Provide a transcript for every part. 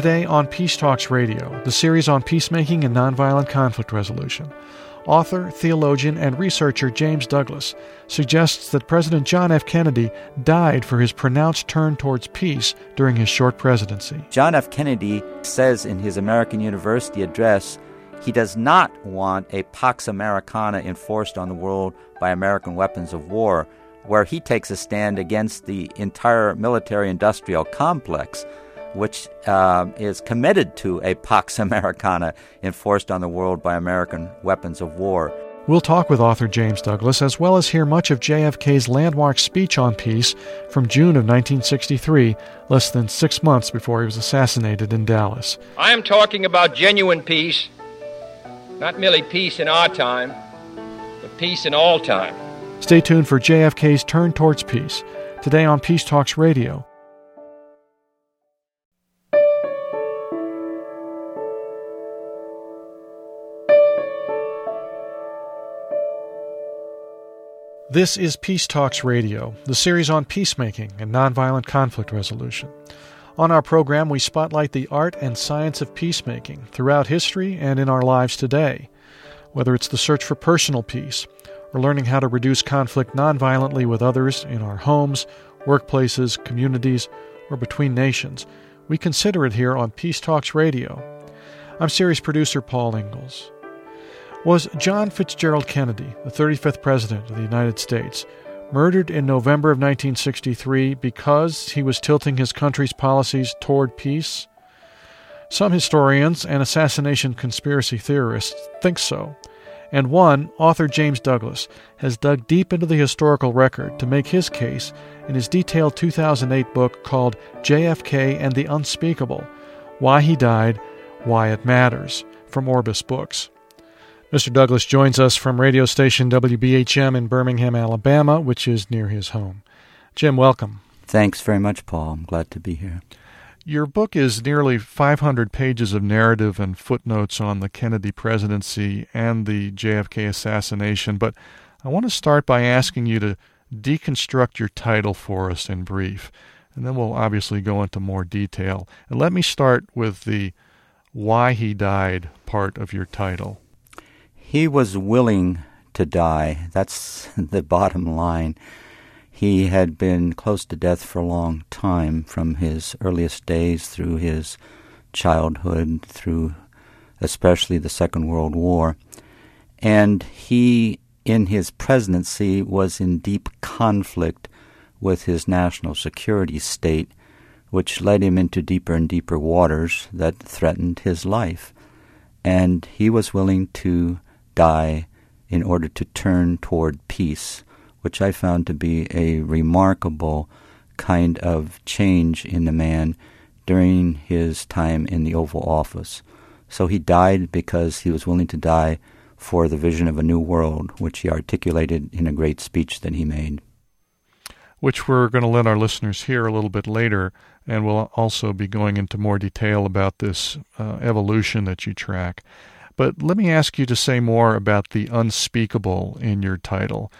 today on Peace Talks Radio, the series on peacemaking and nonviolent conflict resolution, author, theologian, and researcher James Douglas suggests that President John F. Kennedy died for his pronounced turn towards peace during his short presidency. John F. Kennedy says in his American University address he does not want a Pax Americana enforced on the world by American weapons of war, where he takes a stand against the entire military-industrial complex, which is committed to a Pax Americana enforced on the world by American weapons of war. We'll talk with author James Douglas, as well as hear much of JFK's landmark speech on peace from June of 1963, less than 6 months before he was assassinated in Dallas. I am talking about genuine peace, not merely peace in our time, but peace in all time. Stay tuned for JFK's Turn Towards Peace, today on Peace Talks Radio. This is Peace Talks Radio, the series on peacemaking and nonviolent conflict resolution. On our program, we spotlight the art and science of peacemaking throughout history and in our lives today. Whether it's the search for personal peace, or learning how to reduce conflict nonviolently with others in our homes, workplaces, communities, or between nations, we consider it here on Peace Talks Radio. I'm series producer Paul Ingalls. Was John Fitzgerald Kennedy, the 35th President of the United States, murdered in November of 1963 because he was tilting his country's policies toward peace? Some historians and assassination conspiracy theorists think so, and one, author James Douglas, has dug deep into the historical record to make his case in his detailed 2008 book called JFK and the Unspeakable: Why He Died, Why It Matters, from Orbis Books. Mr. Douglas joins us from radio station WBHM in Birmingham, Alabama, which is near his home. Jim, welcome. Thanks very much, Paul. I'm glad to be here. Your book is nearly 500 pages of narrative and footnotes on the Kennedy presidency and the JFK assassination, but I want to start by asking you to deconstruct your title for us in brief, and then we'll obviously go into more detail. And let me start with the "Why He Died" part of your title. He was willing to die. That's the bottom line. He had been close to death for a long time, from his earliest days through his childhood, through especially the Second World War. And he, in his presidency, was in deep conflict with his national security state, which led him into deeper and deeper waters that threatened his life. And he was willing to die in order to turn toward peace, which I found to be a remarkable kind of change in the man during his time in the Oval Office. So he died because he was willing to die for the vision of a new world, which he articulated in a great speech that he made, which we're going to let our listeners hear a little bit later, and we'll also be going into more detail about this evolution that you track. But let me ask you to say more about the unspeakable in your title.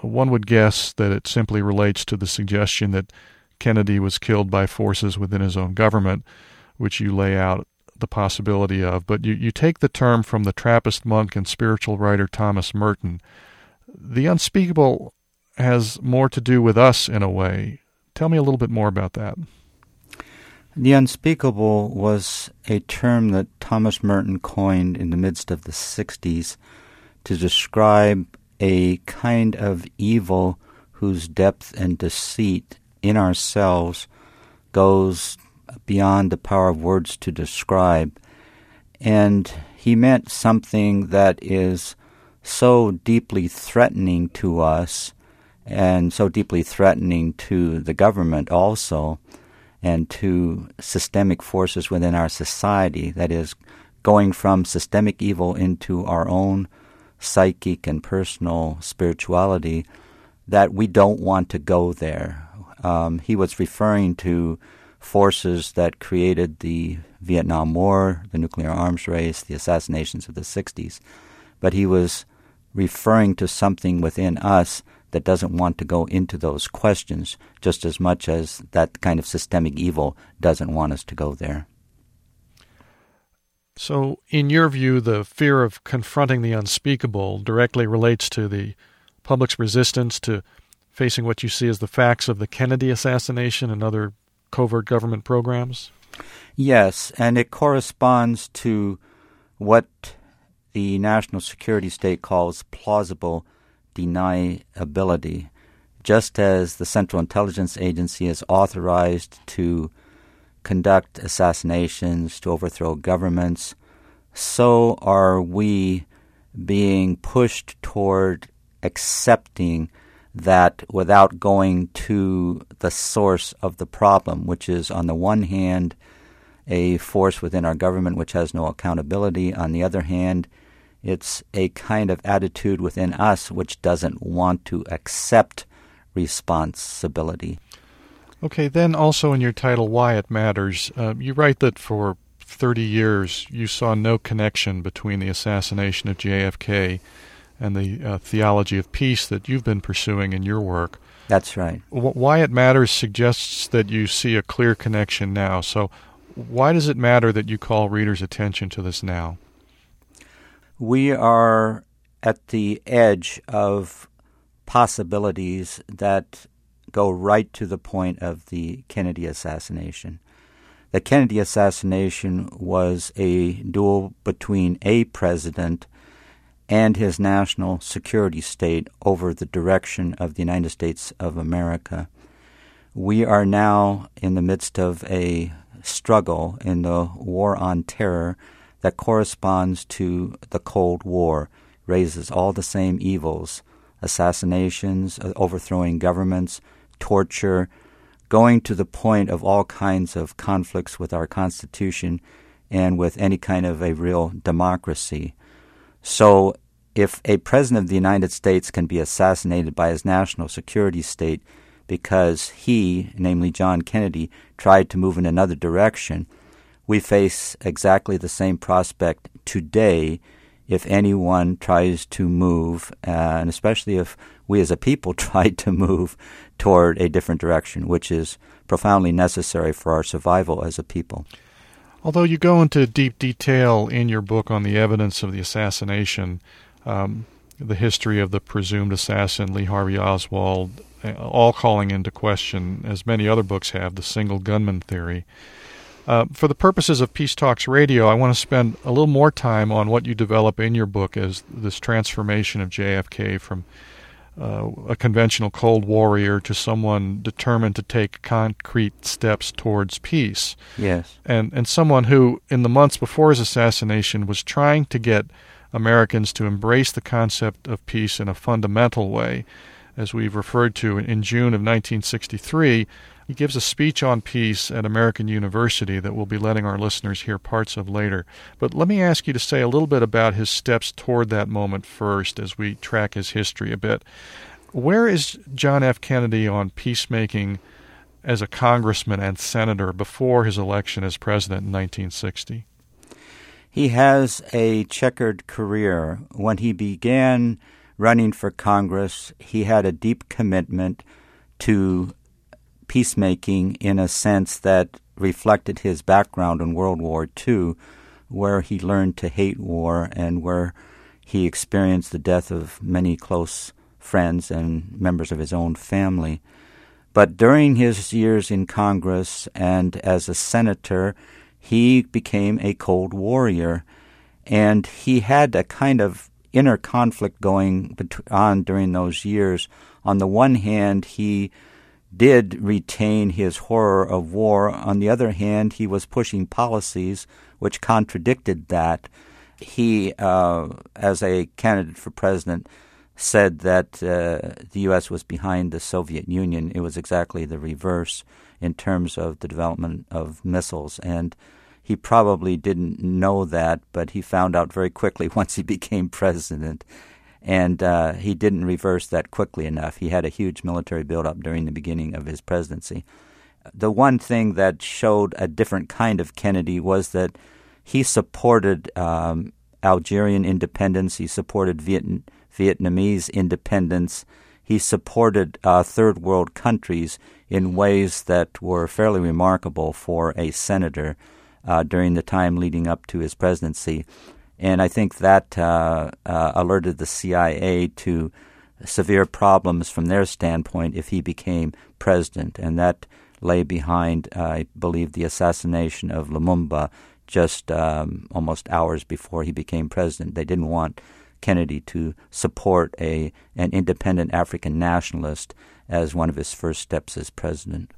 One would guess that it simply relates to the suggestion that Kennedy was killed by forces within his own government, which you lay out the possibility of. But you take the term from the Trappist monk and spiritual writer Thomas Merton. The unspeakable has more to do with us in a way. Tell me a little bit more about that. The unspeakable was a term that Thomas Merton coined in the midst of the 60s to describe a kind of evil whose depth and deceit in ourselves goes beyond the power of words to describe. And he meant something that is so deeply threatening to us and so deeply threatening to the government also, and to systemic forces within our society, that is, going from systemic evil into our own psychic and personal spirituality, that we don't want to go there. He was referring to forces that created the Vietnam War, the nuclear arms race, the assassinations of the 60s, but he was referring to something within us that doesn't want to go into those questions, just as much as that kind of systemic evil doesn't want us to go there. So in your view, the fear of confronting the unspeakable directly relates to the public's resistance to facing what you see as the facts of the Kennedy assassination and other covert government programs? Yes, and it corresponds to what the national security state calls plausible deniability, just as the Central Intelligence Agency is authorized to conduct assassinations, to overthrow governments, so are we being pushed toward accepting that without going to the source of the problem, which is on the one hand a force within our government which has no accountability. On the other hand, it's a kind of attitude within us which doesn't want to accept responsibility. Okay, then also in your title, Why It Matters, you write that for 30 years you saw no connection between the assassination of JFK and the theology of peace that you've been pursuing in your work. That's right. Why It Matters suggests that you see a clear connection now. So why does it matter that you call readers' attention to this now? We are at the edge of possibilities that go right to the point of the Kennedy assassination. The Kennedy assassination was a duel between a president and his national security state over the direction of the United States of America. We are now in the midst of a struggle in the war on terror that corresponds to the Cold War, raises all the same evils, assassinations, overthrowing governments, torture, going to the point of all kinds of conflicts with our Constitution and with any kind of a real democracy. So if a president of the United States can be assassinated by his national security state because he, namely John Kennedy, tried to move in another direction, we face exactly the same prospect today if anyone tries to move, and especially if we as a people try to move toward a different direction, which is profoundly necessary for our survival as a people. Although you go into deep detail in your book on the evidence of the assassination, the history of the presumed assassin, Lee Harvey Oswald, all calling into question, as many other books have, the single gunman theory. For the purposes of Peace Talks Radio, I want to spend a little more time on what you develop in your book as this transformation of JFK from a conventional Cold Warrior to someone determined to take concrete steps towards peace. Yes. And someone who, in the months before his assassination, was trying to get Americans to embrace the concept of peace in a fundamental way. As we've referred to, in June of 1963, he gives a speech on peace at American University that we'll be letting our listeners hear parts of later. But let me ask you to say a little bit about his steps toward that moment first as we track his history a bit. Where is John F. Kennedy on peacemaking as a congressman and senator before his election as president in 1960? He has a checkered career. When he began running for Congress, he had a deep commitment to peacemaking in a sense that reflected his background in World War II, where he learned to hate war and where he experienced the death of many close friends and members of his own family. But during his years in Congress and as a senator, he became a Cold Warrior, and he had a kind of inner conflict going on during those years. On the one hand, he did retain his horror of war. On the other hand, he was pushing policies which contradicted that. He, as a candidate for president, said that the U.S. was behind the Soviet Union. It was exactly the reverse in terms of the development of missiles. And he probably didn't know that, but he found out very quickly once he became president. And he didn't reverse that quickly enough. He had a huge military buildup during the beginning of his presidency. The one thing that showed a different kind of Kennedy was that he supported Algerian independence. He supported Vietnamese independence. He supported third world countries in ways that were fairly remarkable for a senator. during the time leading up to his presidency. And I think that alerted the CIA to severe problems from their standpoint if he became president. And that lay behind, I believe, the assassination of Lumumba just almost hours before he became president. They didn't want Kennedy to support an independent African nationalist as one of his first steps as president.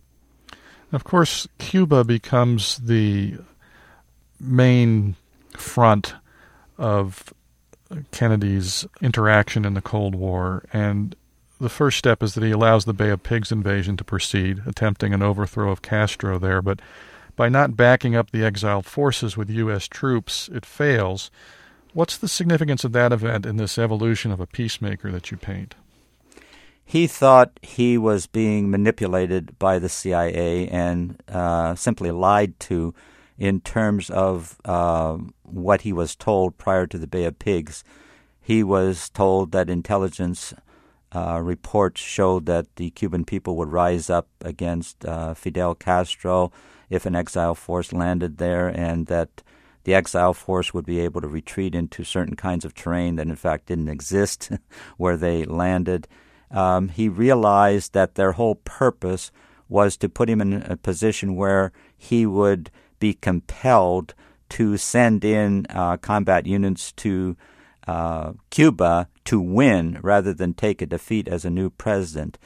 Of course, Cuba becomes the main front of Kennedy's interaction in the Cold War, and the first step is that he allows the Bay of Pigs invasion to proceed, attempting an overthrow of Castro there. But by not backing up the exiled forces with U.S. troops, it fails. What's the significance of that event in this evolution of a peacemaker that you paint? He thought he was being manipulated by the CIA and simply lied to in terms of what he was told prior to the Bay of Pigs. He was told that intelligence reports showed that the Cuban people would rise up against Fidel Castro if an exile force landed there, and that the exile force would be able to retreat into certain kinds of terrain that in fact didn't exist where they landed. He realized that their whole purpose was to put him in a position where he would be compelled to send in combat units to Cuba to win rather than take a defeat as a new president.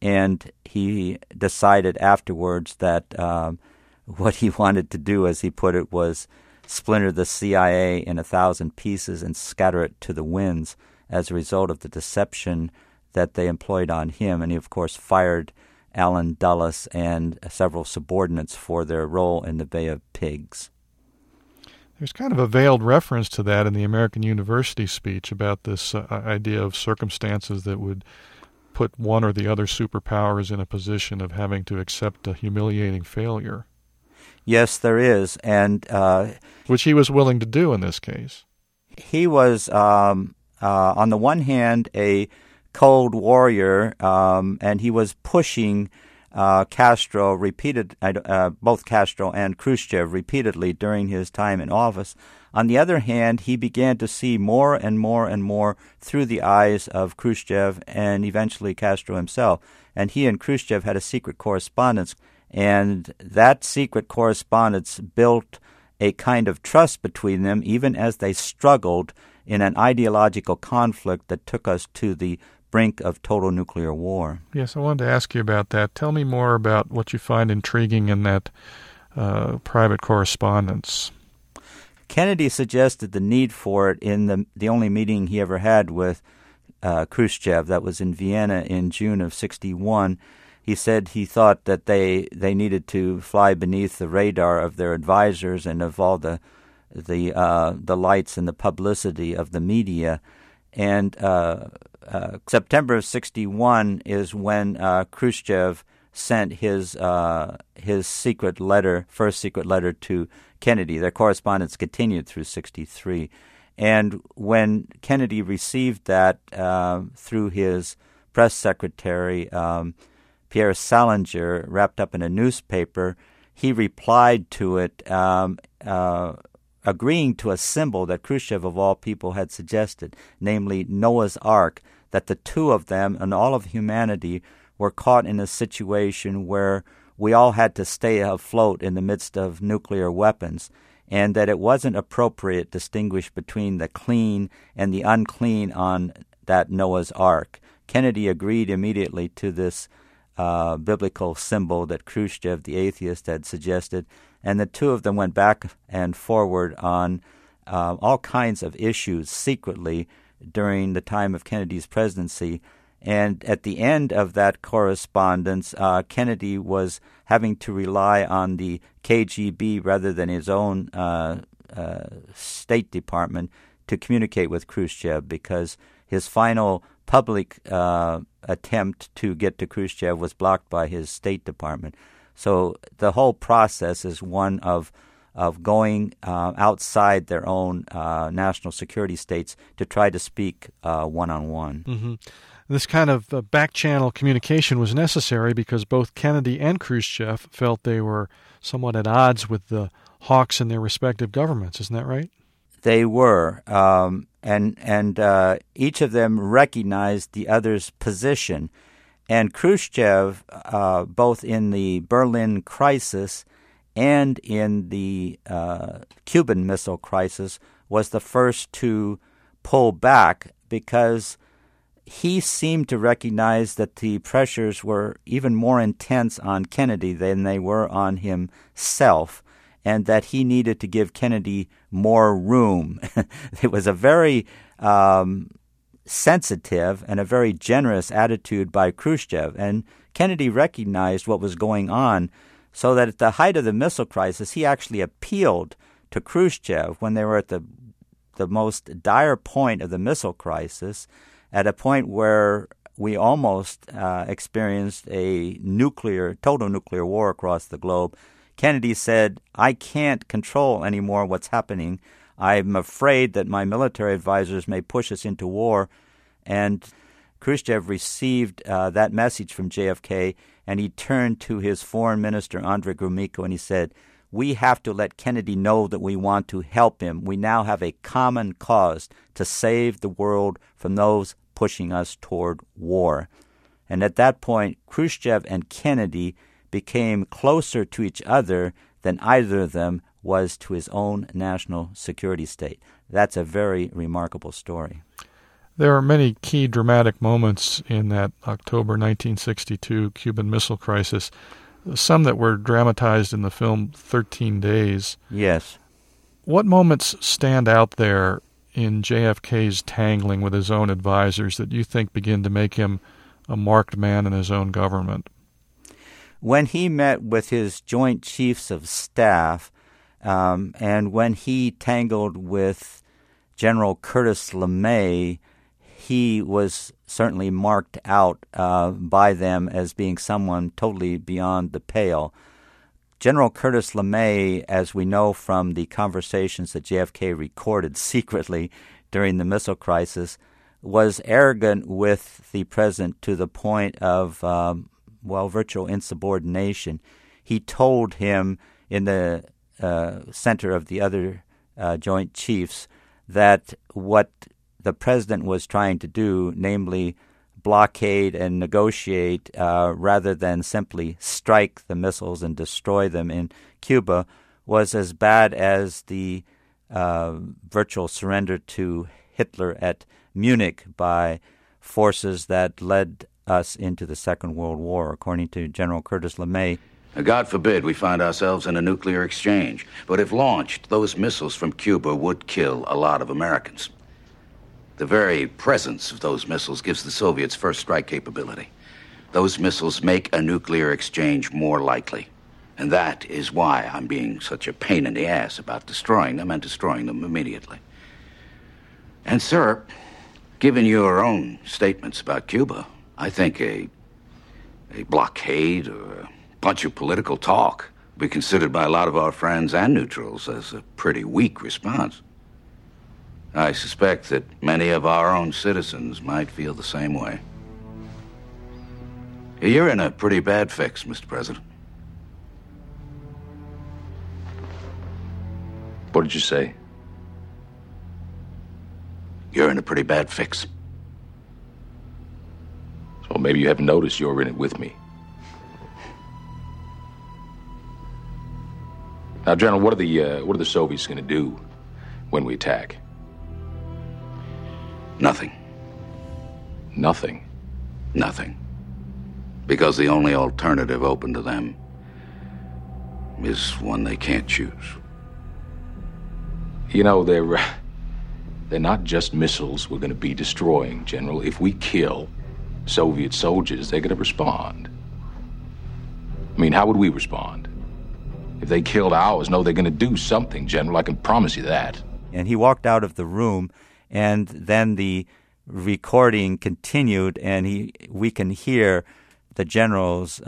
And he decided afterwards that what he wanted to do, as he put it, was splinter the CIA in 1,000 pieces and scatter it to the winds as a result of the deception that they employed on him. And he, of course, fired Alan Dulles and several subordinates for their role in the Bay of Pigs. There's kind of a veiled reference to that in the American University speech about this idea of circumstances that would put one or the other superpowers in a position of having to accept a humiliating failure. Yes, there is. And which he was willing to do in this case. He was, on the one hand, a cold warrior, and he was pushing Castro both Castro and Khrushchev repeatedly during his time in office. On the other hand, he began to see more and more and more through the eyes of Khrushchev and eventually Castro himself. And he and Khrushchev had a secret correspondence. And that secret correspondence built a kind of trust between them, even as they struggled in an ideological conflict that took us to the brink of total nuclear war. Yes, I wanted to ask you about that. Tell me more about what you find intriguing in that private correspondence. Kennedy suggested the need for it in the only meeting he ever had with Khrushchev. That was in Vienna in June of 61. He said he thought that they needed to fly beneath the radar of their advisors and of all the lights and the publicity of the media. And September of 61 is when Khrushchev sent his first secret letter to Kennedy. Their correspondence continued through 63. And when Kennedy received that through his press secretary, Pierre Salinger, wrapped up in a newspaper, he replied to it, agreeing to a symbol that Khrushchev, of all people, had suggested, namely Noah's Ark, that the two of them and all of humanity were caught in a situation where we all had to stay afloat in the midst of nuclear weapons, and that it wasn't appropriate to distinguish between the clean and the unclean on that Noah's Ark. Kennedy agreed immediately to this biblical symbol that Khrushchev, the atheist, had suggested, and the two of them went back and forward on all kinds of issues secretly during the time of Kennedy's presidency. And at the end of that correspondence, Kennedy was having to rely on the KGB rather than his own State Department to communicate with Khrushchev, because his final public attempt to get to Khrushchev was blocked by his State Department. So the whole process is one of going outside their own national security states to try to speak one-on-one. Mm-hmm. This kind of back-channel communication was necessary because both Kennedy and Khrushchev felt they were somewhat at odds with the hawks in their respective governments. Isn't that right? They were, and each of them recognized the other's position. And Khrushchev, both in the Berlin crisis and in the Cuban Missile Crisis, was the first to pull back because he seemed to recognize that the pressures were even more intense on Kennedy than they were on himself, and that he needed to give Kennedy more room. It was a very sensitive and a very generous attitude by Khrushchev, and Kennedy recognized what was going on, so that at the height of the missile crisis, he actually appealed to Khrushchev when they were at the most dire point of the missile crisis, at a point where we almost experienced a total nuclear war across the globe. Kennedy said, "I can't control anymore what's happening. I'm afraid that my military advisors may push us into war." And Khrushchev received that message from JFK, and he turned to his foreign minister, Andrei Gromyko, and he said, "We have to let Kennedy know that we want to help him. We now have a common cause to save the world from those pushing us toward war." And at that point, Khrushchev and Kennedy became closer to each other than either of them was to his own national security state. That's a very remarkable story. There are many key dramatic moments in that October 1962 Cuban Missile Crisis, some that were dramatized in the film 13 Days. Yes. What moments stand out there in JFK's tangling with his own advisors that you think begin to make him a marked man in his own government? When he met with his Joint Chiefs of Staff, and when he tangled with General Curtis LeMay, he was certainly marked out by them as being someone totally beyond the pale. General Curtis LeMay, as we know from the conversations that JFK recorded secretly during the missile crisis, was arrogant with the president to the point of, virtual insubordination. He told him in the center of the other Joint Chiefs that what the president was trying to do, namely blockade and negotiate rather than simply strike the missiles and destroy them in Cuba, was as bad as the virtual surrender to Hitler at Munich by forces that led us into the Second World War, according to General Curtis LeMay. God forbid we find ourselves in a nuclear exchange, but if launched, those missiles from Cuba would kill a lot of Americans. The very presence of those missiles gives the Soviets first strike capability. Those missiles make a nuclear exchange more likely, and that is why I'm being such a pain in the ass about destroying them and destroying them immediately. And, sir, given your own statements about Cuba, I think a blockade or a bunch of political talk be considered by a lot of our friends and neutrals as a pretty weak response. I suspect that many of our own citizens might feel the same way. You're in a pretty bad fix, Mr. President. What did you say? You're in a pretty bad fix. So maybe you haven't noticed you're in it with me. Now, General, what are the Soviets going to do when we attack? Nothing. Nothing? Nothing. Because the only alternative open to them is one they can't choose. You know, they're not just missiles we're going to be destroying, General. If we kill Soviet soldiers, they're going to respond. I mean, how would we respond? If they killed ours, no, they're going to do something, General. I can promise you that. And he walked out of the room, and then the recording continued, and we can hear the generals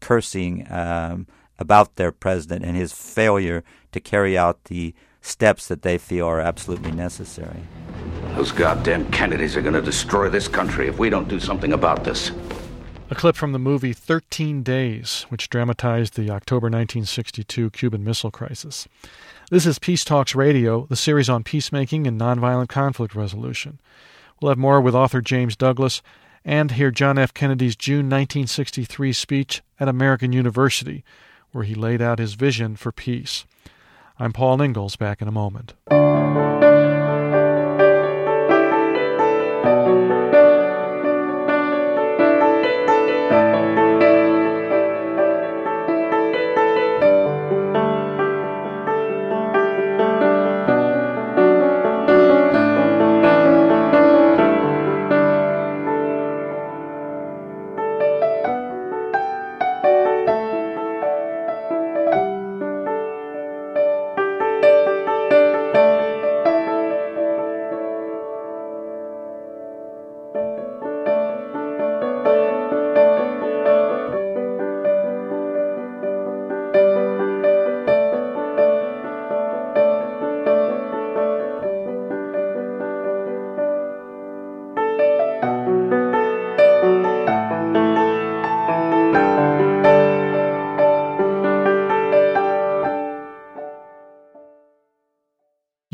cursing about their president and his failure to carry out the steps that they feel are absolutely necessary. Those goddamn Kennedys are going to destroy this country if we don't do something about this. A clip from the movie 13 Days, which dramatized the October 1962 Cuban Missile Crisis. This is Peace Talks Radio, the series on peacemaking and nonviolent conflict resolution. We'll have more with author James Douglas and hear John F. Kennedy's June 1963 speech at American University, where he laid out his vision for peace. I'm Paul Ingalls, back in a moment.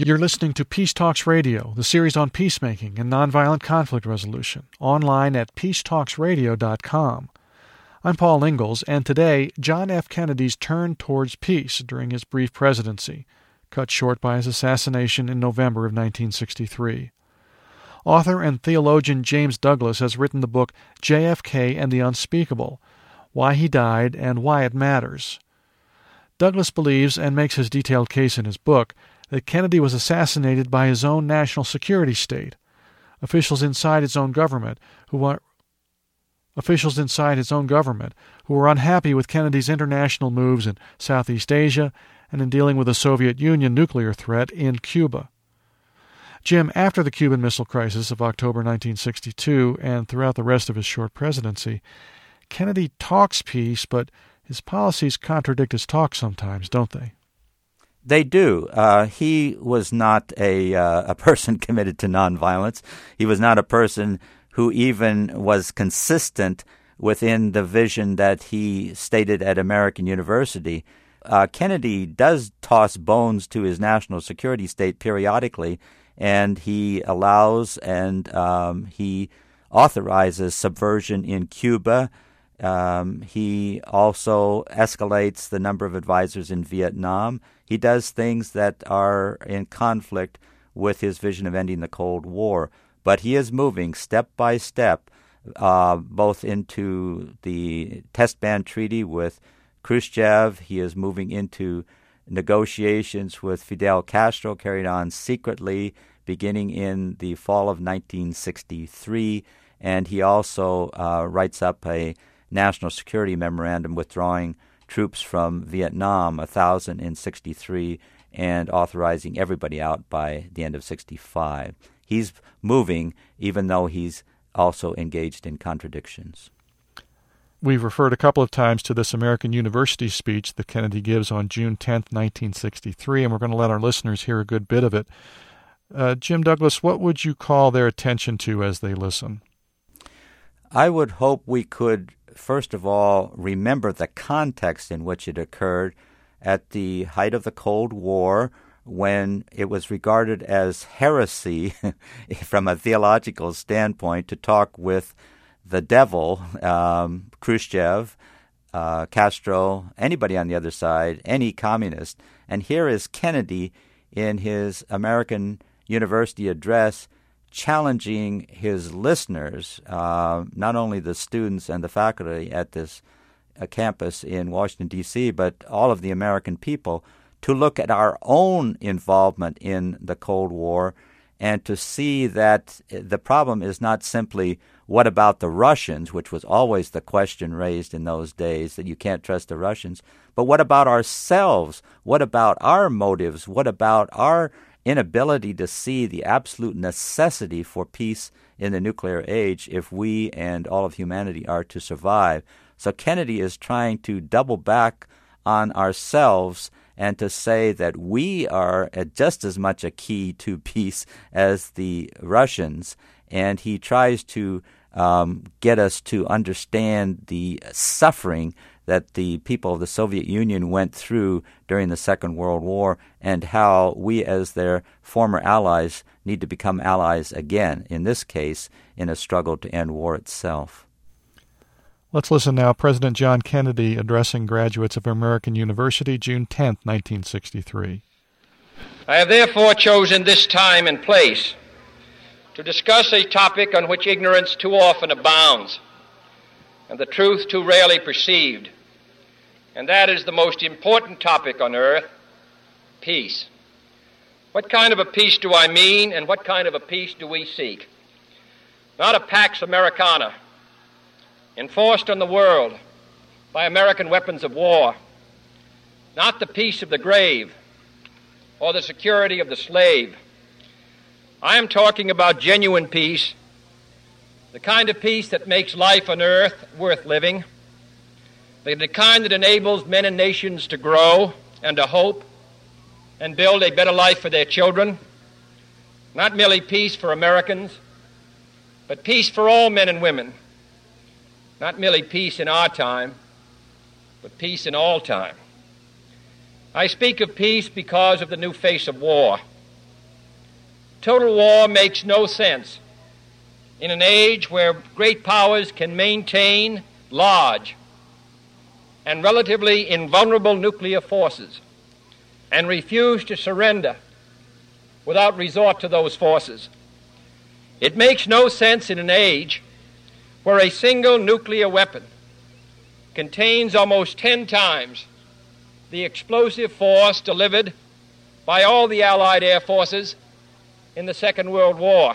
You're listening to Peace Talks Radio, the series on peacemaking and nonviolent conflict resolution, online at peacetalksradio.com. I'm Paul Ingalls, and today, John F. Kennedy's turn towards peace during his brief presidency, cut short by his assassination in November of 1963. Author and theologian James Douglas has written the book JFK and the Unspeakable: Why He Died and Why It Matters. Douglas believes, and makes his detailed case in his book, that Kennedy was assassinated by his own national security state, officials inside his own government who were unhappy with Kennedy's international moves in Southeast Asia and in dealing with the Soviet Union nuclear threat in Cuba. Jim, after the Cuban Missile Crisis of October 1962 and throughout the rest of his short presidency, Kennedy talks peace, but his policies contradict his talk sometimes, don't they? They do. He was not a person committed to nonviolence. He was not a person who even was consistent within the vision that he stated at American University. Kennedy does toss bones to his national security state periodically, and he allows and he authorizes subversion in Cuba. He also escalates the number of advisors in Vietnam. He does things that are in conflict with his vision of ending the Cold War. But he is moving step by step, both into the test ban treaty with Khrushchev. He is moving into negotiations with Fidel Castro, carried on secretly, beginning in the fall of 1963. And he also writes up a national security memorandum withdrawing troops from Vietnam, 1,063, and authorizing everybody out by the end of 65. He's moving, even though he's also engaged in contradictions. We've referred a couple of times to this American University speech that Kennedy gives on June 10th, 1963, and we're going to let our listeners hear a good bit of it. Jim Douglas, what would you call their attention to as they listen? I would hope we could, first of all, remember the context in which it occurred at the height of the Cold War, when it was regarded as heresy from a theological standpoint to talk with the devil, Khrushchev, Castro, anybody on the other side, any communist. And here is Kennedy in his American University address challenging his listeners, not only the students and the faculty at this campus in Washington, D.C., but all of the American people, to look at our own involvement in the Cold War and to see that the problem is not simply, what about the Russians, which was always the question raised in those days, that you can't trust the Russians, but what about ourselves? What about our motives? What about our inability to see the absolute necessity for peace in the nuclear age if we and all of humanity are to survive? So Kennedy is trying to double back on ourselves and to say that we are just as much a key to peace as the Russians. And he tries to get us to understand the suffering that the people of the Soviet Union went through during the Second World War and how we as their former allies need to become allies again, in this case, in a struggle to end war itself. Let's listen now. President John Kennedy addressing graduates of American University, June 10, 1963. I have therefore chosen this time and place to discuss a topic on which ignorance too often abounds and the truth too rarely perceived, and that is the most important topic on earth, peace. What kind of a peace do I mean, and what kind of a peace do we seek? Not a Pax Americana, enforced on the world by American weapons of war, not the peace of the grave or the security of the slave. I am talking about genuine peace, the kind of peace that makes life on earth worth living, the kind that enables men and nations to grow and to hope and build a better life for their children. Not merely peace for Americans, but peace for all men and women. Not merely peace in our time, but peace in all time. I speak of peace because of the new face of war. Total war makes no sense in an age where great powers can maintain large and relatively invulnerable nuclear forces and refuse to surrender without resort to those forces. It makes no sense in an age where a single nuclear weapon contains almost 10 times the explosive force delivered by all the Allied air forces in the Second World War.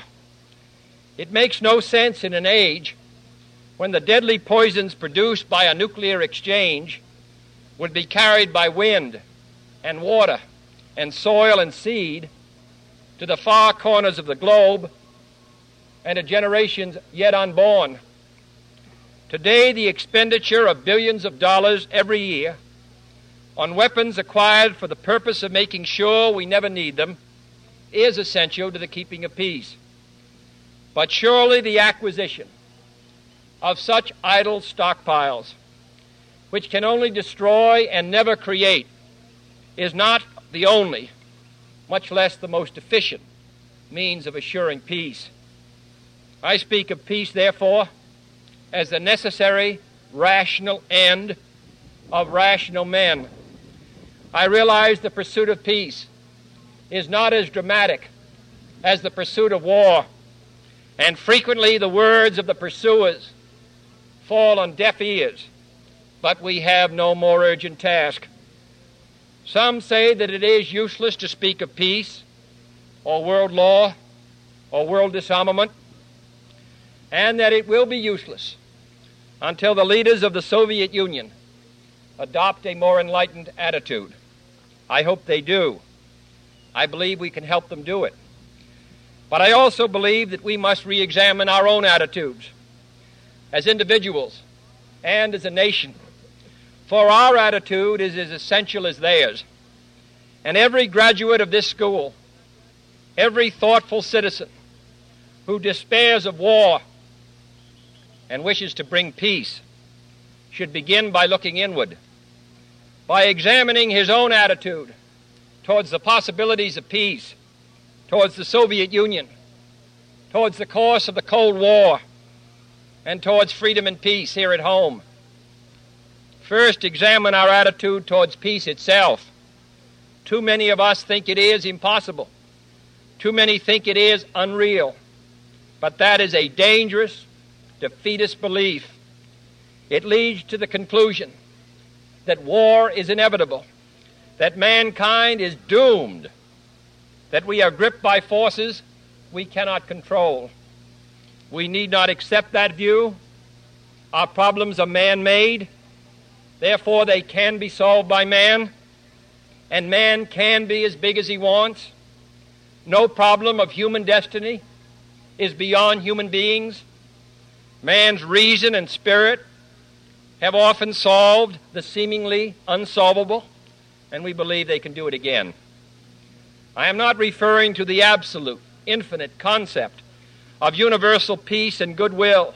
It makes no sense in an age when the deadly poisons produced by a nuclear exchange would be carried by wind and water and soil and seed to the far corners of the globe and to generations yet unborn. Today, the expenditure of billions of dollars every year on weapons acquired for the purpose of making sure we never need them is essential to the keeping of peace. But surely the acquisition of such idle stockpiles, which can only destroy and never create, is not the only, much less the most efficient, means of assuring peace. I speak of peace, therefore, as the necessary rational end of rational men. I realize the pursuit of peace is not as dramatic as the pursuit of war, and frequently the words of the pursuers fall on deaf ears, but we have no more urgent task. Some say that it is useless to speak of peace or world law or world disarmament, and that it will be useless until the leaders of the Soviet Union adopt a more enlightened attitude. I hope they do. I believe we can help them do it. But I also believe that we must re-examine our own attitudes as individuals and as a nation, for our attitude is as essential as theirs. And every graduate of this school, every thoughtful citizen who despairs of war and wishes to bring peace should begin by looking inward, by examining his own attitude towards the possibilities of peace, towards the Soviet Union, towards the course of the Cold War, and towards freedom and peace here at home. First, examine our attitude towards peace itself. Too many of us think it is impossible. Too many think it is unreal. But that is a dangerous, defeatist belief. It leads to the conclusion that war is inevitable, that mankind is doomed, that we are gripped by forces we cannot control. We need not accept that view. Our problems are man-made. Therefore, they can be solved by man, and man can be as big as he wants. No problem of human destiny is beyond human beings. Man's reason and spirit have often solved the seemingly unsolvable, and we believe they can do it again. I am not referring to the absolute, infinite concept of universal peace and goodwill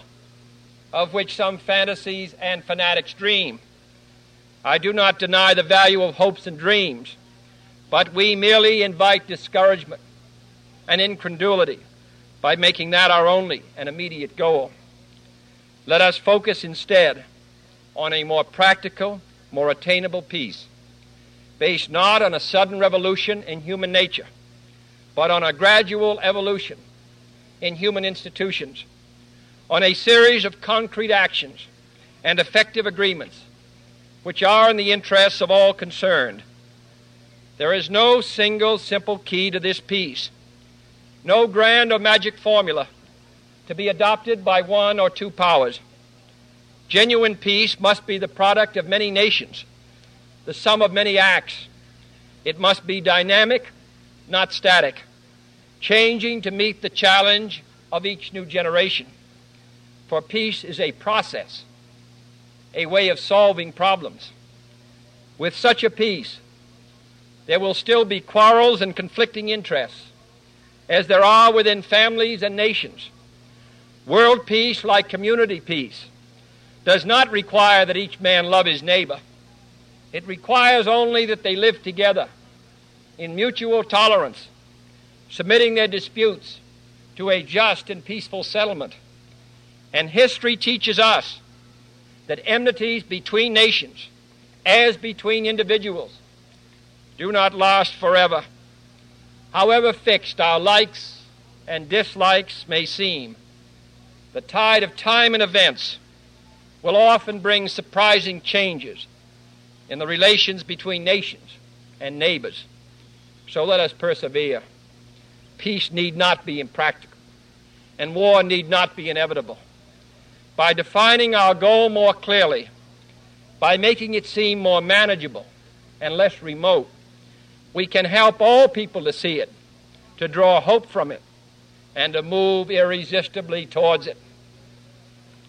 of which some fantasies and fanatics dream. I do not deny the value of hopes and dreams, but we merely invite discouragement and incredulity by making that our only and immediate goal. Let us focus instead on a more practical, more attainable peace, based not on a sudden revolution in human nature, but on a gradual evolution in human institutions, on a series of concrete actions and effective agreements which are in the interests of all concerned. There is no single simple key to this peace, no grand or magic formula to be adopted by one or two powers. Genuine peace must be the product of many nations, the sum of many acts. It must be dynamic, not static, changing to meet the challenge of each new generation. For peace is a process, a way of solving problems. With such a peace, there will still be quarrels and conflicting interests, as there are within families and nations. World peace, like community peace, does not require that each man love his neighbor. It requires only that they live together in mutual tolerance, submitting their disputes to a just and peaceful settlement. And history teaches us that enmities between nations, as between individuals, do not last forever, however fixed our likes and dislikes may seem. The tide of time and events will often bring surprising changes in the relations between nations and neighbors. So let us persevere. Peace need not be impractical, and war need not be inevitable. By defining our goal more clearly, by making it seem more manageable and less remote, we can help all people to see it, to draw hope from it, and to move irresistibly towards it.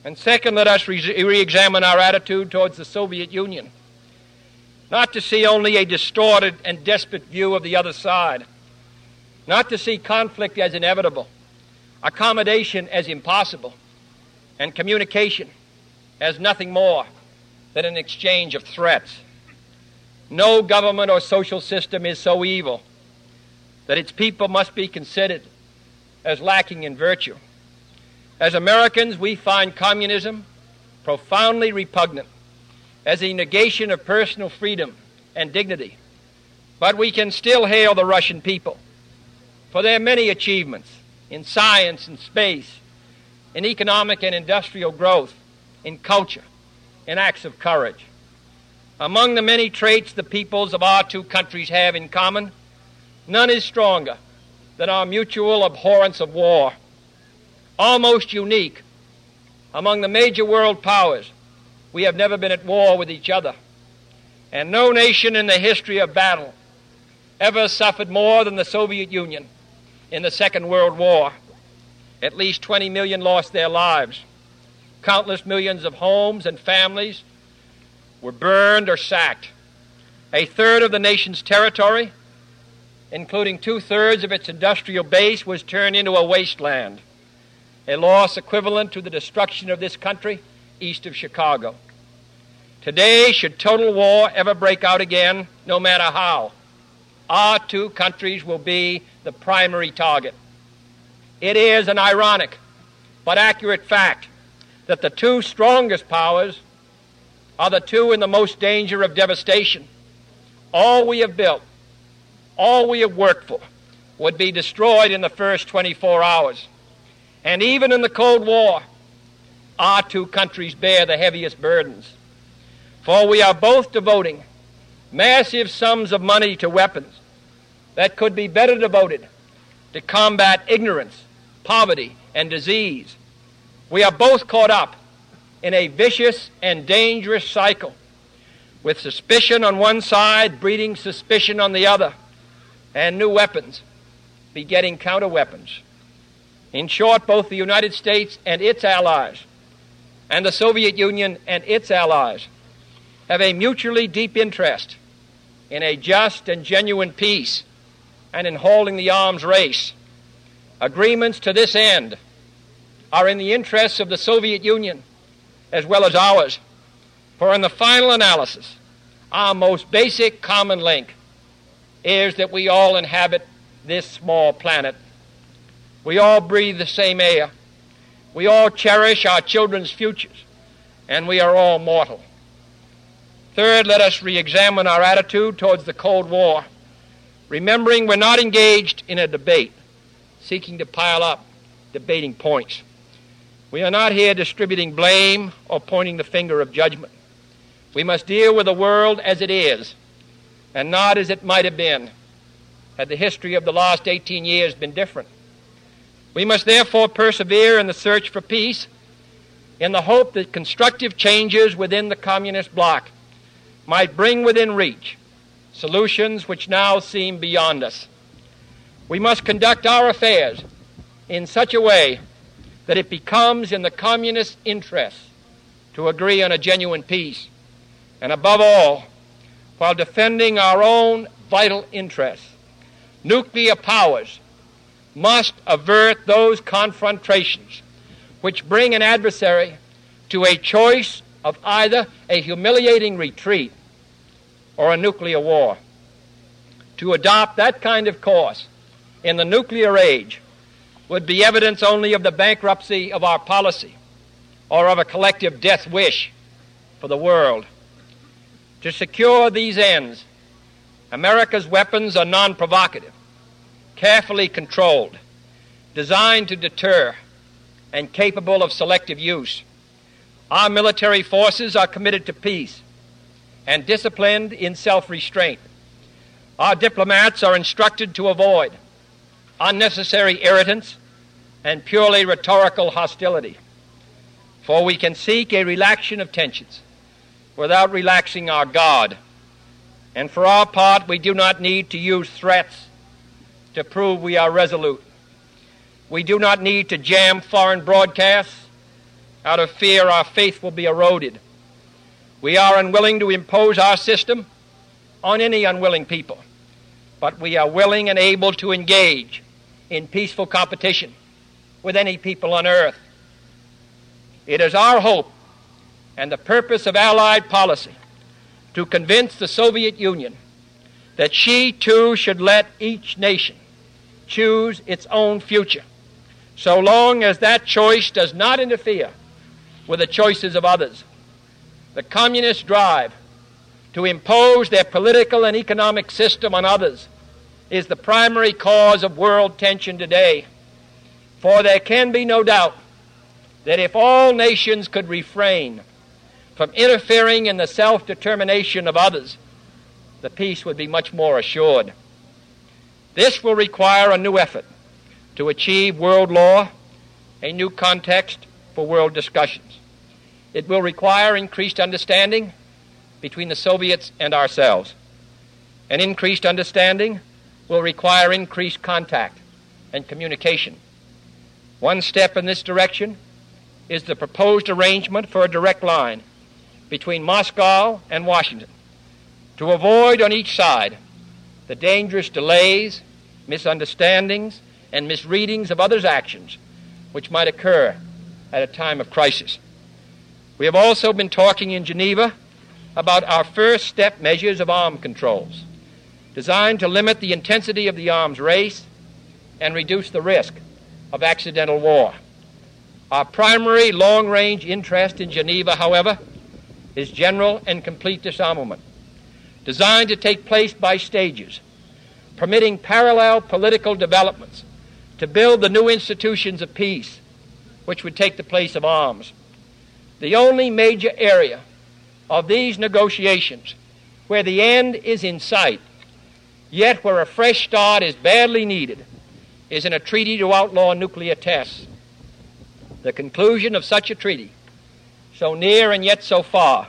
And second, let us re-examine our attitude towards the Soviet Union, not to see only a distorted and desperate view of the other side, not to see conflict as inevitable, accommodation as impossible, and communication as nothing more than an exchange of threats. No government or social system is so evil that its people must be considered as lacking in virtue. As Americans, we find communism profoundly repugnant as a negation of personal freedom and dignity. But we can still hail the Russian people for their many achievements in science and space, in economic and industrial growth, in culture, in acts of courage. Among the many traits the peoples of our two countries have in common, none is stronger than our mutual abhorrence of war. Almost unique among the major world powers, we have never been at war with each other, and no nation in the history of battle ever suffered more than the Soviet Union in the Second World War. At least 20 million lost their lives. Countless millions of homes and families were burned or sacked. A third of the nation's territory, including two-thirds of its industrial base, was turned into a wasteland, a loss equivalent to the destruction of this country east of Chicago. Today, should total war ever break out again, no matter how, our two countries will be the primary target. It is an ironic but accurate fact that the two strongest powers are the two in the most danger of devastation. All we have built, all we have worked for, would be destroyed in the first 24 hours. And even in the Cold War, our two countries bear the heaviest burdens, for we are both devoting massive sums of money to weapons that could be better devoted to combat ignorance, poverty, and disease. We are both caught up in a vicious and dangerous cycle, with suspicion on one side breeding suspicion on the other, and new weapons begetting counter-weapons. In short, both the United States and its allies, and the Soviet Union and its allies, have a mutually deep interest in a just and genuine peace and in holding the arms race. Agreements to this end are in the interests of the Soviet Union as well as ours. For in the final analysis, our most basic common link is that we all inhabit this small planet. We all breathe the same air. We all cherish our children's futures, and we are all mortal. Third, let us re-examine our attitude towards the Cold War, remembering we're not engaged in a debate, seeking to pile up debating points. We are not here distributing blame or pointing the finger of judgment. We must deal with the world as it is, and not as it might have been, had the history of the last 18 years been different. We must therefore persevere in the search for peace in the hope that constructive changes within the communist bloc might bring within reach solutions which now seem beyond us. We must conduct our affairs in such a way that it becomes in the communist interest to agree on a genuine peace, and above all, while defending our own vital interests, nuclear powers must avert those confrontations which bring an adversary to a choice of either a humiliating retreat or a nuclear war. To adopt that kind of course in the nuclear age would be evidence only of the bankruptcy of our policy or of a collective death wish for the world. To secure these ends, America's weapons are non-provocative, carefully controlled, designed to deter, and capable of selective use. Our military forces are committed to peace and disciplined in self-restraint. Our diplomats are instructed to avoid unnecessary irritants and purely rhetorical hostility, for we can seek a relaxation of tensions without relaxing our guard. And for our part, we do not need to use threats to prove we are resolute. We do not need to jam foreign broadcasts out of fear our faith will be eroded. We are unwilling to impose our system on any unwilling people, but we are willing and able to engage in peaceful competition with any people on earth. It is our hope and the purpose of Allied policy to convince the Soviet Union that she too should let each nation choose its own future, so long as that choice does not interfere with the choices of others. The communist drive to impose their political and economic system on others is the primary cause of world tension today, for there can be no doubt that if all nations could refrain from interfering in the self-determination of others, the peace would be much more assured. This will require a new effort to achieve world law, a new context for world discussions. It will require increased understanding between the Soviets and ourselves. An increased understanding will require increased contact and communication. One step in this direction is the proposed arrangement for a direct line between Moscow and Washington, to avoid on each side the dangerous delays, misunderstandings, and misreadings of others' actions which might occur at a time of crisis. We have also been talking in Geneva about our first step measures of arms controls, designed to limit the intensity of the arms race and reduce the risk of accidental war. Our primary long-range interest in Geneva, however, is general and complete disarmament, designed to take place by stages, permitting parallel political developments to build the new institutions of peace, which would take the place of arms. The only major area of these negotiations where the end is in sight, yet where a fresh start is badly needed, is in a treaty to outlaw nuclear tests. The conclusion of such a treaty, so near and yet so far,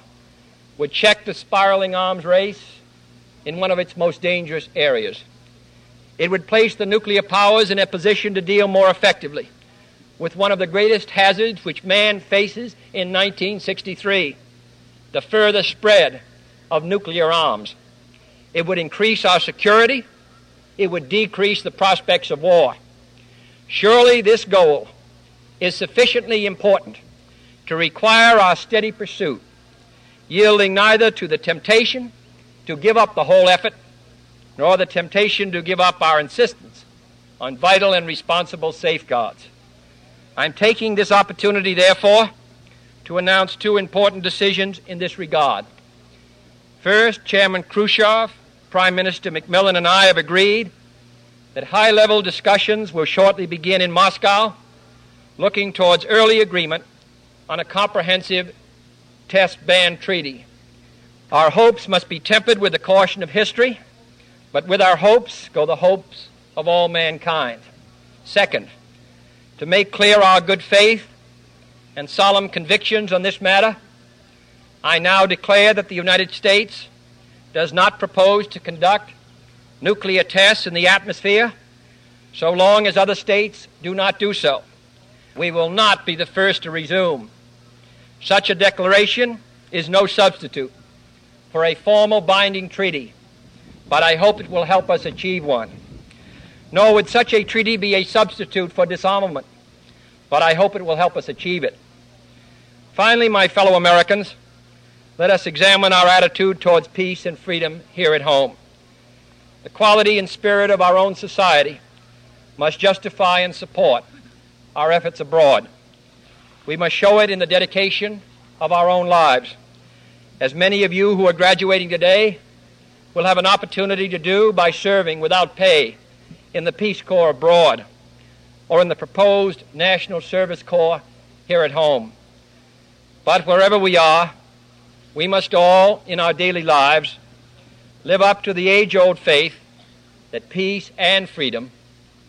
would check the spiraling arms race in one of its most dangerous areas. It would place the nuclear powers in a position to deal more effectively with one of the greatest hazards which man faces in 1963, the further spread of nuclear arms. It would increase our security. It would decrease the prospects of war. Surely this goal is sufficiently important to require our steady pursuit, yielding neither to the temptation to give up the whole effort, nor the temptation to give up our insistence on vital and responsible safeguards. I'm taking this opportunity, therefore, to announce two important decisions in this regard. First, Chairman Khrushchev, Prime Minister Macmillan, and I have agreed that high-level discussions will shortly begin in Moscow, looking towards early agreement on a comprehensive test ban treaty. Our hopes must be tempered with the caution of history, but with our hopes go the hopes of all mankind. Second, to make clear our good faith and solemn convictions on this matter, I now declare that the United States does not propose to conduct nuclear tests in the atmosphere so long as other states do not do so. We will not be the first to resume. Such a declaration is no substitute for a formal binding treaty, but I hope it will help us achieve one. Nor would such a treaty be a substitute for disarmament, but I hope it will help us achieve it. Finally, my fellow Americans, let us examine our attitude towards peace and freedom here at home. The quality and spirit of our own society must justify and support our efforts abroad. We must show it in the dedication of our own lives. As many of you who are graduating today will have an opportunity to do by serving without pay in the Peace Corps abroad or in the proposed National Service Corps here at home. But wherever we are, we must all, in our daily lives, live up to the age-old faith that peace and freedom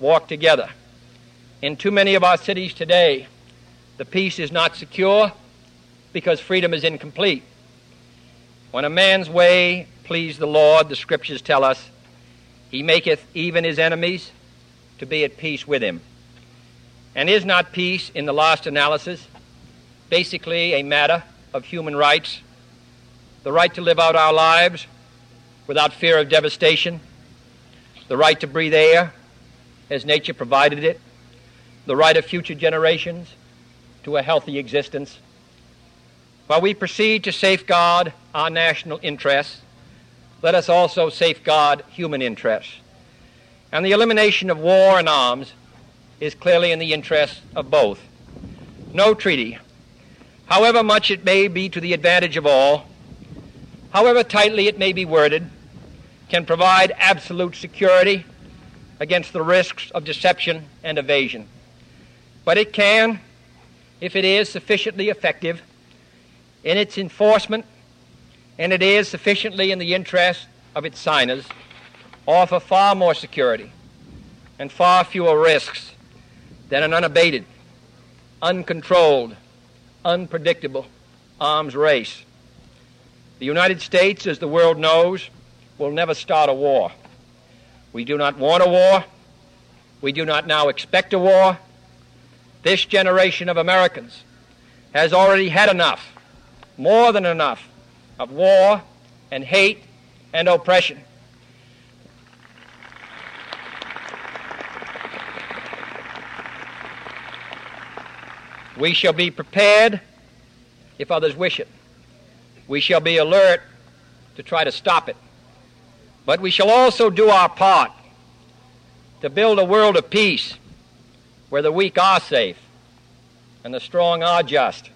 walk together. In too many of our cities today, the peace is not secure because freedom is incomplete. When a man's way please the Lord, the Scriptures tell us, he maketh even his enemies to be at peace with him. And is not peace, in the last analysis, basically a matter of human rights, the right to live out our lives without fear of devastation, the right to breathe air as nature provided it, the right of future generations to a healthy existence? While we proceed to safeguard our national interests, let us also safeguard human interests. And the elimination of war and arms is clearly in the interests of both. No treaty, however much it may be to the advantage of all, however tightly it may be worded, can provide absolute security against the risks of deception and evasion. But it can, if it is sufficiently effective in its enforcement, and it is sufficiently in the interest of its signers, offer far more security and far fewer risks than an unabated, uncontrolled, unpredictable arms race. The United States, as the world knows, will never start a war. We do not want a war. We do not now expect a war. This generation of Americans has already had enough, more than enough, of war and hate and oppression. We shall be prepared if others wish it. We shall be alert to try to stop it. But we shall also do our part to build a world of peace where the weak are safe and the strong are just.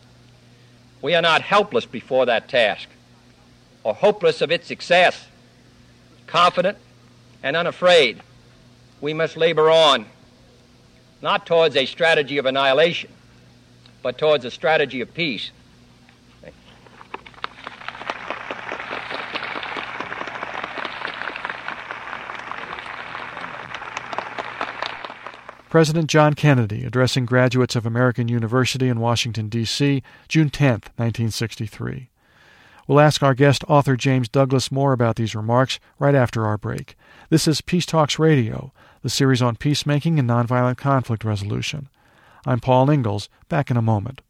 We are not helpless before that task or hopeless of its success. Confident and unafraid, we must labor on, not towards a strategy of annihilation, but towards a strategy of peace. President John Kennedy addressing graduates of American University in Washington, D.C., June 10, 1963. We'll ask our guest author James Douglas more about these remarks right after our break. This is Peace Talks Radio, the series on peacemaking and nonviolent conflict resolution. I'm Paul Ingalls, back in a moment.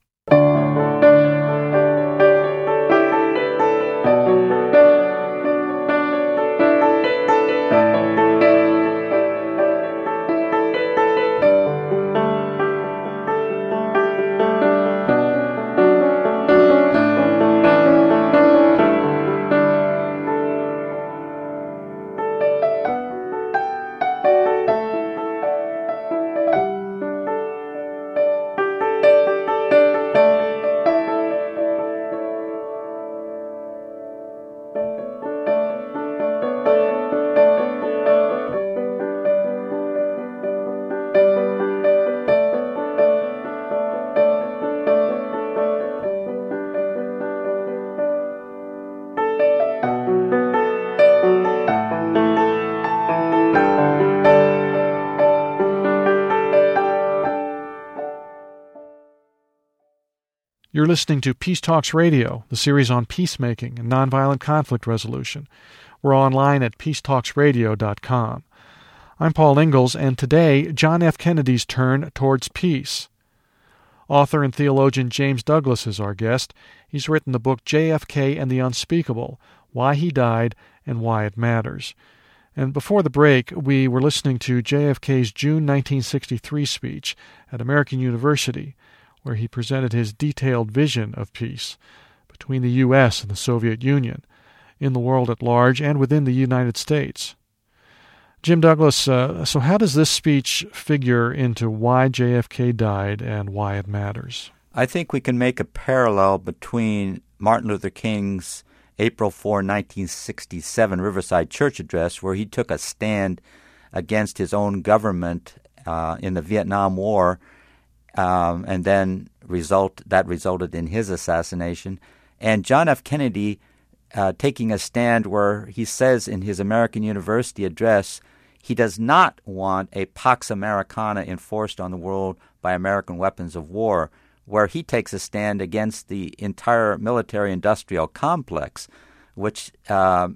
You're listening to Peace Talks Radio, the series on peacemaking and nonviolent conflict resolution. We're online at peacetalksradio.com. I'm Paul Ingalls, and today, John F. Kennedy's turn towards peace. Author and theologian James Douglas is our guest. He's written the book JFK and the Unspeakable: Why He Died and Why It Matters. And before the break, we were listening to JFK's June 1963 speech at American University, where he presented his detailed vision of peace between the U.S. and the Soviet Union, in the world at large, and within the United States. Jim Douglas, so how does this speech figure into why JFK died and why it matters? I think we can make a parallel between Martin Luther King's April 4, 1967 Riverside Church address, where he took a stand against his own government in the Vietnam War, and then resulted in his assassination, and John F. Kennedy taking a stand where he says in his American University address he does not want a Pax Americana enforced on the world by American weapons of war, where he takes a stand against the entire military-industrial complex, which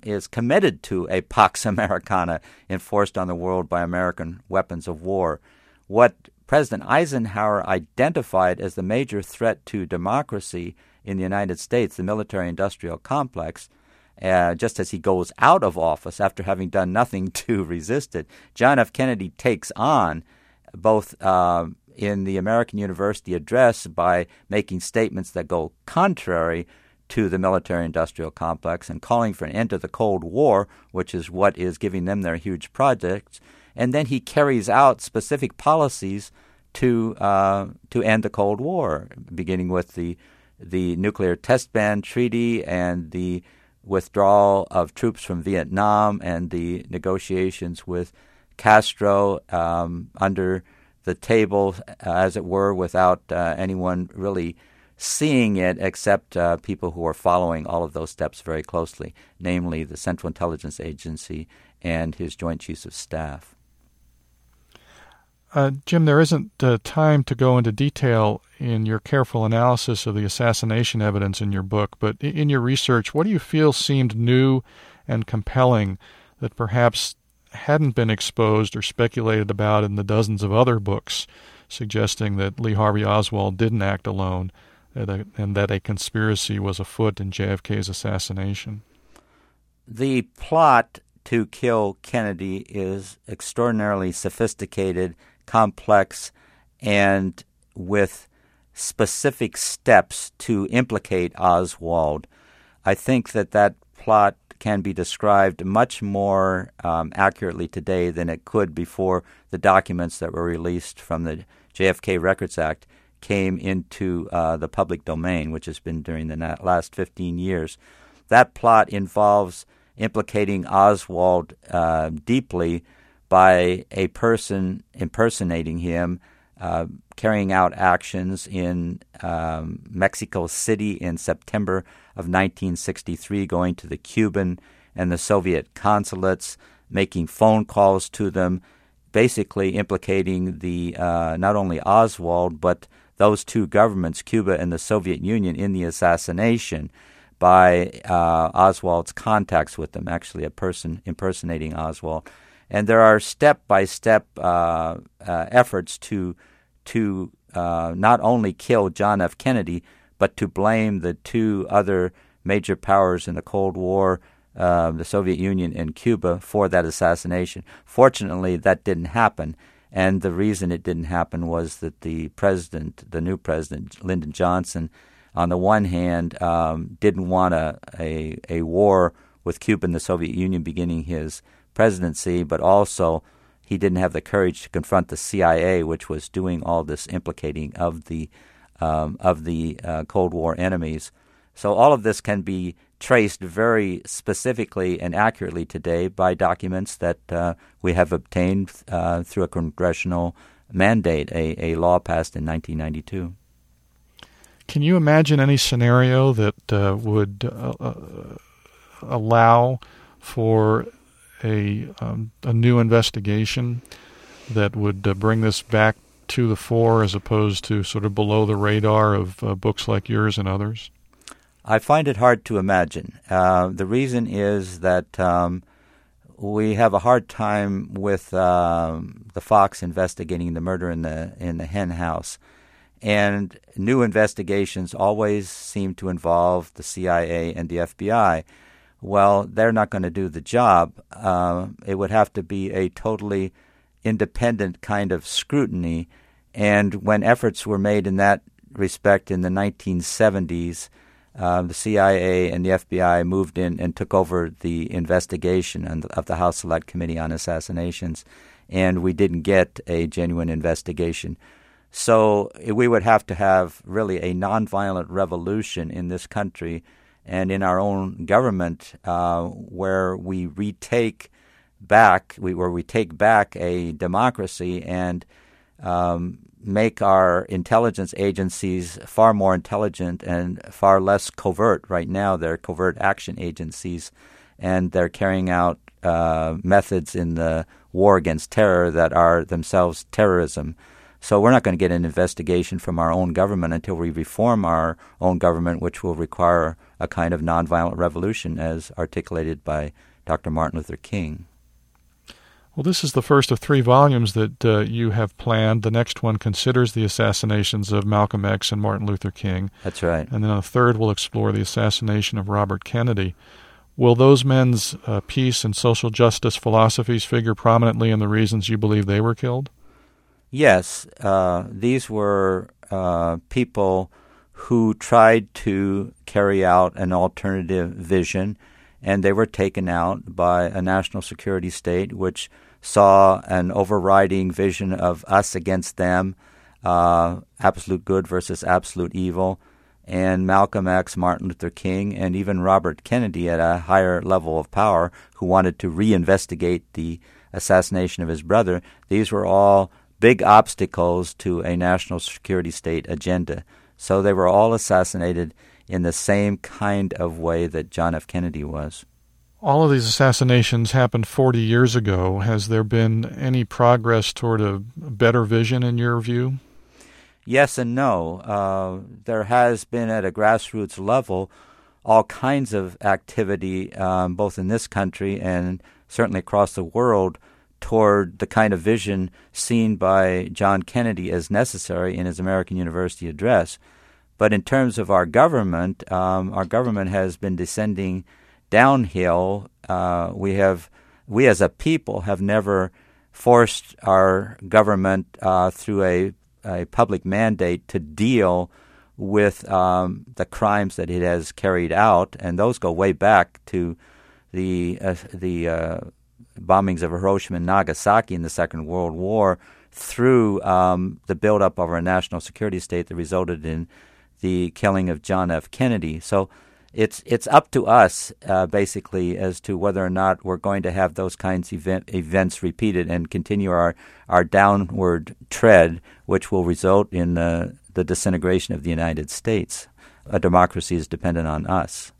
is committed to a Pax Americana enforced on the world by American weapons of war. What President Eisenhower identified as the major threat to democracy in the United States, the military-industrial complex, just as he goes out of office after having done nothing to resist it, John F. Kennedy takes on both in the American University address by making statements that go contrary to the military-industrial complex and calling for an end to the Cold War, which is what is giving them their huge projects. And then he carries out specific policies to end the Cold War, beginning with the nuclear test ban treaty and the withdrawal of troops from Vietnam and the negotiations with Castro under the table, as it were, without anyone really seeing it except people who are following all of those steps very closely, namely the Central Intelligence Agency and his Joint Chiefs of Staff. Jim, there isn't time to go into detail in your careful analysis of the assassination evidence in your book, but in your research, what do you feel seemed new and compelling that perhaps hadn't been exposed or speculated about in the dozens of other books suggesting that Lee Harvey Oswald didn't act alone and that a conspiracy was afoot in JFK's assassination? The plot to kill Kennedy is extraordinarily sophisticated, complex, and with specific steps to implicate Oswald. I think that plot can be described much more accurately today than it could before the documents that were released from the JFK Records Act came into the public domain, which has been during the last 15 years. That plot involves implicating Oswald deeply by a person impersonating him, carrying out actions in Mexico City in September of 1963, going to the Cuban and the Soviet consulates, making phone calls to them, basically implicating the not only Oswald but those two governments, Cuba and the Soviet Union, in the assassination by Oswald's contacts with them, actually a person impersonating Oswald. And there are step-by-step efforts to not only kill John F. Kennedy, but to blame the two other major powers in the Cold War, the Soviet Union and Cuba, for that assassination. Fortunately, that didn't happen. And the reason it didn't happen was that the new president, Lyndon Johnson, on the one hand, didn't want a war with Cuba and the Soviet Union beginning his presidency, but also he didn't have the courage to confront the CIA, which was doing all this implicating of the Cold War enemies. So all of this can be traced very specifically and accurately today by documents that we have obtained through a congressional mandate, a law passed in 1992. Can you imagine any scenario that would allow for a new investigation that would bring this back to the fore as opposed to sort of below the radar of books like yours and others? I find it hard to imagine. The reason is that we have a hard time with the Fox investigating the murder in the hen house. And new investigations always seem to involve the CIA and the FBI. Well, they're not going to do the job. It would have to be a totally independent kind of scrutiny. And when efforts were made in that respect in the 1970s, the CIA and the FBI moved in and took over the investigation of the House Select Committee on Assassinations, and we didn't get a genuine investigation. So we would have to have really a nonviolent revolution in this country and in our own government where we take back a democracy and make our intelligence agencies far more intelligent and far less covert. Right now, they're covert action agencies, and they're carrying out methods in the war against terror that are themselves terrorism. So we're not going to get an investigation from our own government until we reform our own government, which will require a kind of nonviolent revolution as articulated by Dr. Martin Luther King. Well, this is the first of three volumes that you have planned. The next one considers the assassinations of Malcolm X and Martin Luther King. That's right. And then a third will explore the assassination of Robert Kennedy. Will those men's peace and social justice philosophies figure prominently in the reasons you believe they were killed? Yes. These were people who tried to carry out an alternative vision, and they were taken out by a national security state which saw an overriding vision of us against them, absolute good versus absolute evil, and Malcolm X, Martin Luther King, and even Robert Kennedy at a higher level of power who wanted to reinvestigate the assassination of his brother. These were all big obstacles to a national security state agenda. So they were all assassinated in the same kind of way that John F. Kennedy was. All of these assassinations happened 40 years ago. Has there been any progress toward a better vision in your view? Yes and no. There has been at a grassroots level all kinds of activity, both in this country and certainly across the world, toward the kind of vision seen by John Kennedy as necessary in his American University address. But in terms of our government has been descending downhill. We as a people have never forced our government through a public mandate to deal with the crimes that it has carried out, and those go way back to the bombings of Hiroshima and Nagasaki in the Second World War, through the buildup of our national security state that resulted in the killing of John F. Kennedy. So it's up to us, basically, as to whether or not we're going to have those kinds of events repeated and continue our downward tread, which will result in the disintegration of the United States. A democracy is dependent on us.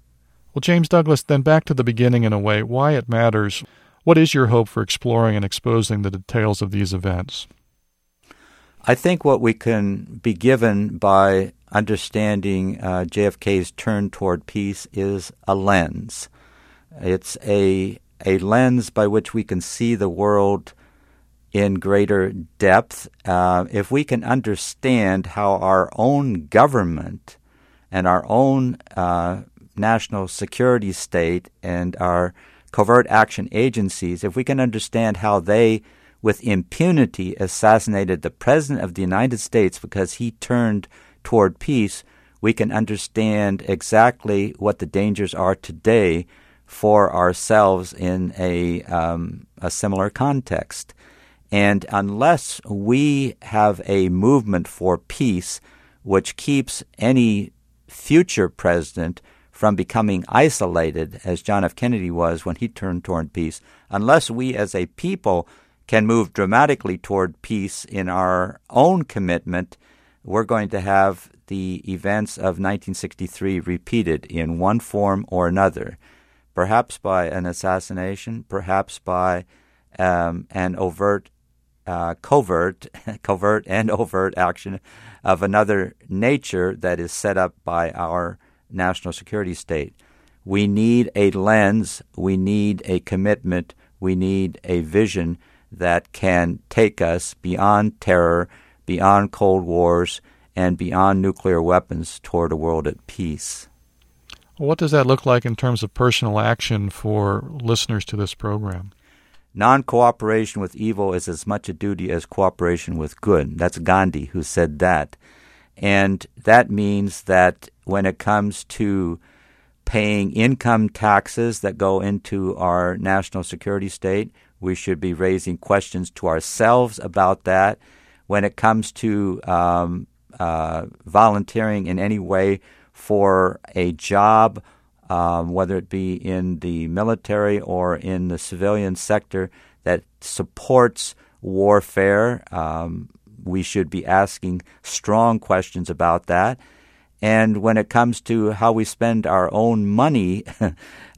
Well, James Douglas, then back to the beginning in a way, why it matters. What is your hope for exploring and exposing the details of these events? I think what we can be given by understanding JFK's turn toward peace is a lens. It's a lens by which we can see the world in greater depth. If we can understand how our own government and our own national security state and our covert action agencies, if we can understand how they, with impunity, assassinated the President of the United States because he turned toward peace, we can understand exactly what the dangers are today for ourselves in a similar context. And unless we have a movement for peace which keeps any future president from becoming isolated, as John F. Kennedy was when he turned toward peace, unless we as a people can move dramatically toward peace in our own commitment, we're going to have the events of 1963 repeated in one form or another, perhaps by an assassination, perhaps by an overt covert and overt action of another nature that is set up by our national security state. We need a lens, we need a commitment, we need a vision that can take us beyond terror, beyond Cold Wars, and beyond nuclear weapons toward a world at peace. What does that look like in terms of personal action for listeners to this program? Non-cooperation with evil is as much a duty as cooperation with good. That's Gandhi who said that. And that means that when it comes to paying income taxes that go into our national security state, we should be raising questions to ourselves about that. When it comes to volunteering in any way for a job, whether it be in the military or in the civilian sector that supports warfare, we should be asking strong questions about that. And when it comes to how we spend our own money,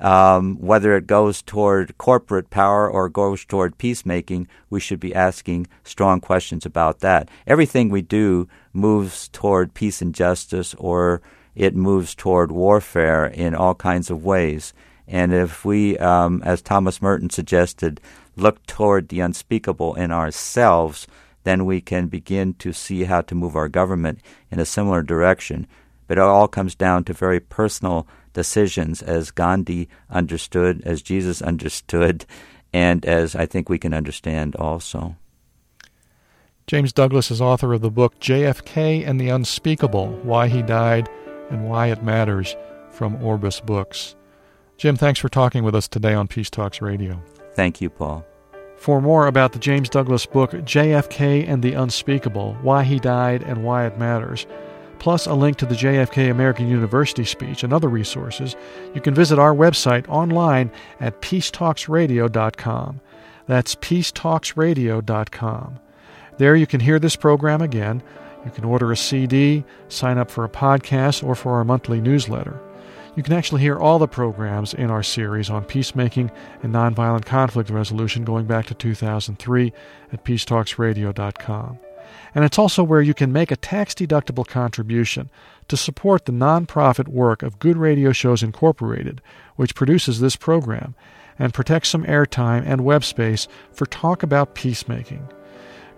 whether it goes toward corporate power or goes toward peacemaking, we should be asking strong questions about that. Everything we do moves toward peace and justice, or it moves toward warfare in all kinds of ways. And if we, as Thomas Merton suggested, look toward the unspeakable in ourselves, then we can begin to see how to move our government in a similar direction. But it all comes down to very personal decisions, as Gandhi understood, as Jesus understood, and as I think we can understand also. James Douglas is author of the book JFK and the Unspeakable: Why He Died and Why It Matters, from Orbis Books. Jim, thanks for talking with us today on Peace Talks Radio. Thank you, Paul. For more about the James Douglas book, JFK and the Unspeakable: Why He Died and Why It Matters, plus a link to the JFK American University speech and other resources, you can visit our website online at peacetalksradio.com. That's peacetalksradio.com. There you can hear this program again. You can order a CD, sign up for a podcast, or for our monthly newsletter. You can actually hear all the programs in our series on peacemaking and nonviolent conflict resolution going back to 2003 at peacetalksradio.com. And it's also where you can make a tax-deductible contribution to support the nonprofit work of Good Radio Shows Incorporated, which produces this program, and protects some airtime and web space for talk about peacemaking.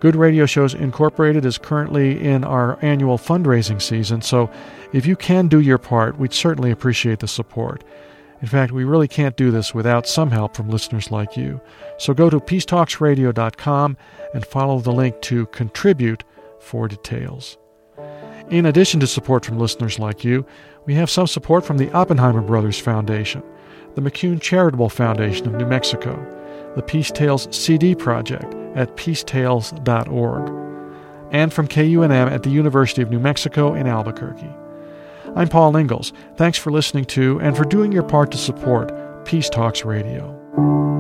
Good Radio Shows Incorporated is currently in our annual fundraising season, so if you can do your part, we'd certainly appreciate the support. In fact, we really can't do this without some help from listeners like you. So go to peacetalksradio.com and follow the link to Contribute for details. In addition to support from listeners like you, we have some support from the Oppenheimer Brothers Foundation, the McCune Charitable Foundation of New Mexico, the Peacetales CD Project at peacetales.org, and from KUNM at the University of New Mexico in Albuquerque. I'm Paul Ingalls. Thanks for listening to and for doing your part to support Peace Talks Radio.